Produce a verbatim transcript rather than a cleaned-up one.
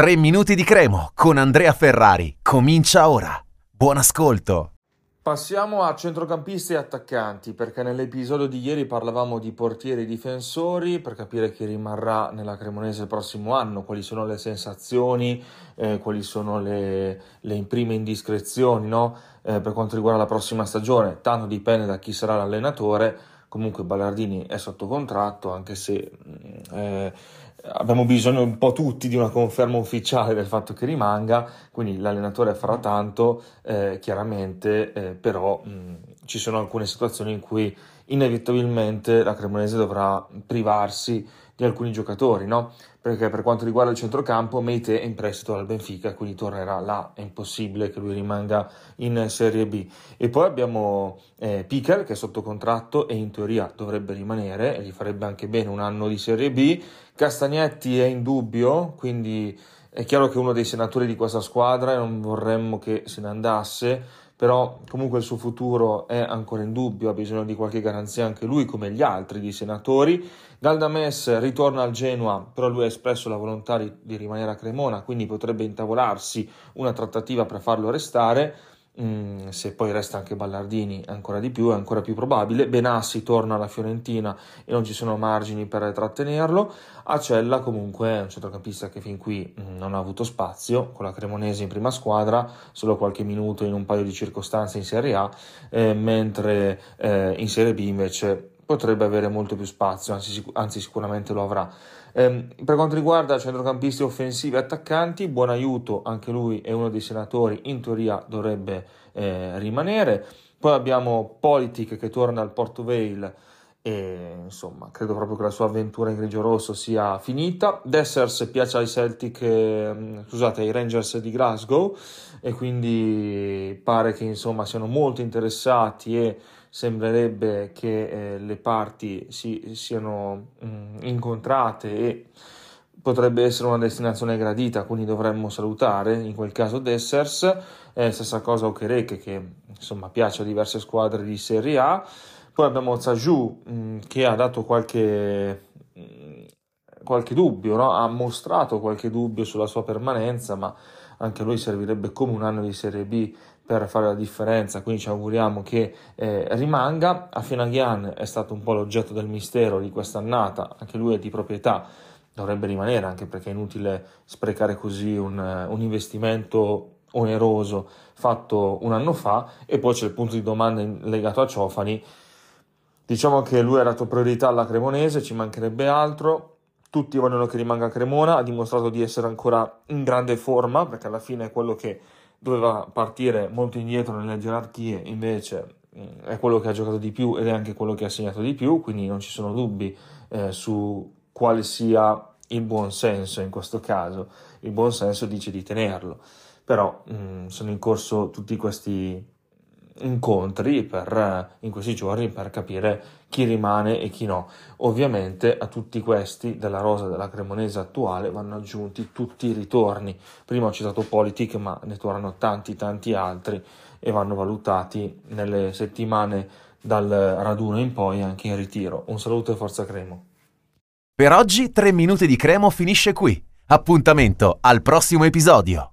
Tre minuti di Cremo con Andrea Ferrari. Comincia ora. Buon ascolto. Passiamo a centrocampisti e attaccanti, perché nell'episodio di ieri parlavamo di portieri e difensori per capire chi rimarrà nella Cremonese il prossimo anno, quali sono le sensazioni, eh, quali sono le, le prime indiscrezioni, no? eh, per quanto riguarda la prossima stagione. Tanto dipende da chi sarà l'allenatore. Comunque Ballardini è sotto contratto, anche se eh, abbiamo bisogno un po' tutti di una conferma ufficiale del fatto che rimanga, quindi l'allenatore farà tanto, eh, chiaramente, eh, però mh, ci sono alcune situazioni in cui inevitabilmente la Cremonese dovrà privarsi di alcuni giocatori, no? Perché per quanto riguarda il centrocampo Maitè è in prestito al Benfica, quindi tornerà là, è impossibile che lui rimanga in Serie B. E poi abbiamo eh, Pickel, che è sotto contratto e in teoria dovrebbe rimanere e gli farebbe anche bene un anno di Serie B. Castagnetti è in dubbio, quindi è chiaro che è uno dei senatori di questa squadra e non vorremmo che se ne andasse, però comunque il suo futuro è ancora in dubbio, ha bisogno di qualche garanzia anche lui, come gli altri di senatori. Galdames ritorna al Genoa, però lui ha espresso la volontà di, di rimanere a Cremona, quindi potrebbe intavolarsi una trattativa per farlo restare. Mm, se poi resta anche Ballardini ancora di più, è ancora più probabile. Benassi torna alla Fiorentina e non ci sono margini per trattenerlo. Acella comunque è un centrocampista che fin qui non ha avuto spazio con la Cremonese in prima squadra, solo qualche minuto in un paio di circostanze in Serie A, eh, mentre eh, in Serie B invece potrebbe avere molto più spazio, anzi, sic- anzi sicuramente lo avrà. Eh, per quanto riguarda centrocampisti offensivi e attaccanti, buon aiuto, anche lui è uno dei senatori, in teoria dovrebbe eh, rimanere. Poi abbiamo Politic che torna al Porto Vale e insomma credo proprio che la sua avventura in grigio-rosso sia finita. Dessers piace ai Celtic, eh, scusate, ai Rangers di Glasgow, e quindi pare che insomma siano molto interessati e sembrerebbe che eh, le parti si siano mh, incontrate e potrebbe essere una destinazione gradita, quindi dovremmo salutare in quel caso Dessers. Eh, stessa cosa Okereke, che insomma piace a diverse squadre di Serie A. Poi abbiamo Zajou, mh, che ha dato qualche mh, qualche dubbio, no? Ha mostrato qualche dubbio sulla sua permanenza, ma anche lui servirebbe come un anno di Serie B per fare la differenza, quindi ci auguriamo che eh, rimanga. Afinagian è stato un po' l'oggetto del mistero di quest'annata, anche lui è di proprietà, dovrebbe rimanere, anche perché è inutile sprecare così un, un investimento oneroso fatto un anno fa. E poi c'è il punto di domanda legato a Ciofani. Diciamo che lui ha dato priorità alla Cremonese, ci mancherebbe altro. Tutti vogliono che rimanga a Cremona, ha dimostrato di essere ancora in grande forma, perché alla fine è quello che doveva partire molto indietro nelle gerarchie, invece è quello che ha giocato di più ed è anche quello che ha segnato di più, quindi non ci sono dubbi eh, su quale sia il buon senso in questo caso. Il buon senso dice di tenerlo, però mh, sono in corso tutti questi incontri per, in questi giorni, per capire chi rimane e chi no. Ovviamente a tutti questi della rosa della Cremonese attuale vanno aggiunti tutti i ritorni. Prima ho citato Politic, ma ne tornano tanti tanti altri e vanno valutati nelle settimane dal raduno in poi, anche in ritiro. Un saluto e forza Cremo. Per oggi tre minuti di Cremo finisce qui. Appuntamento al prossimo episodio.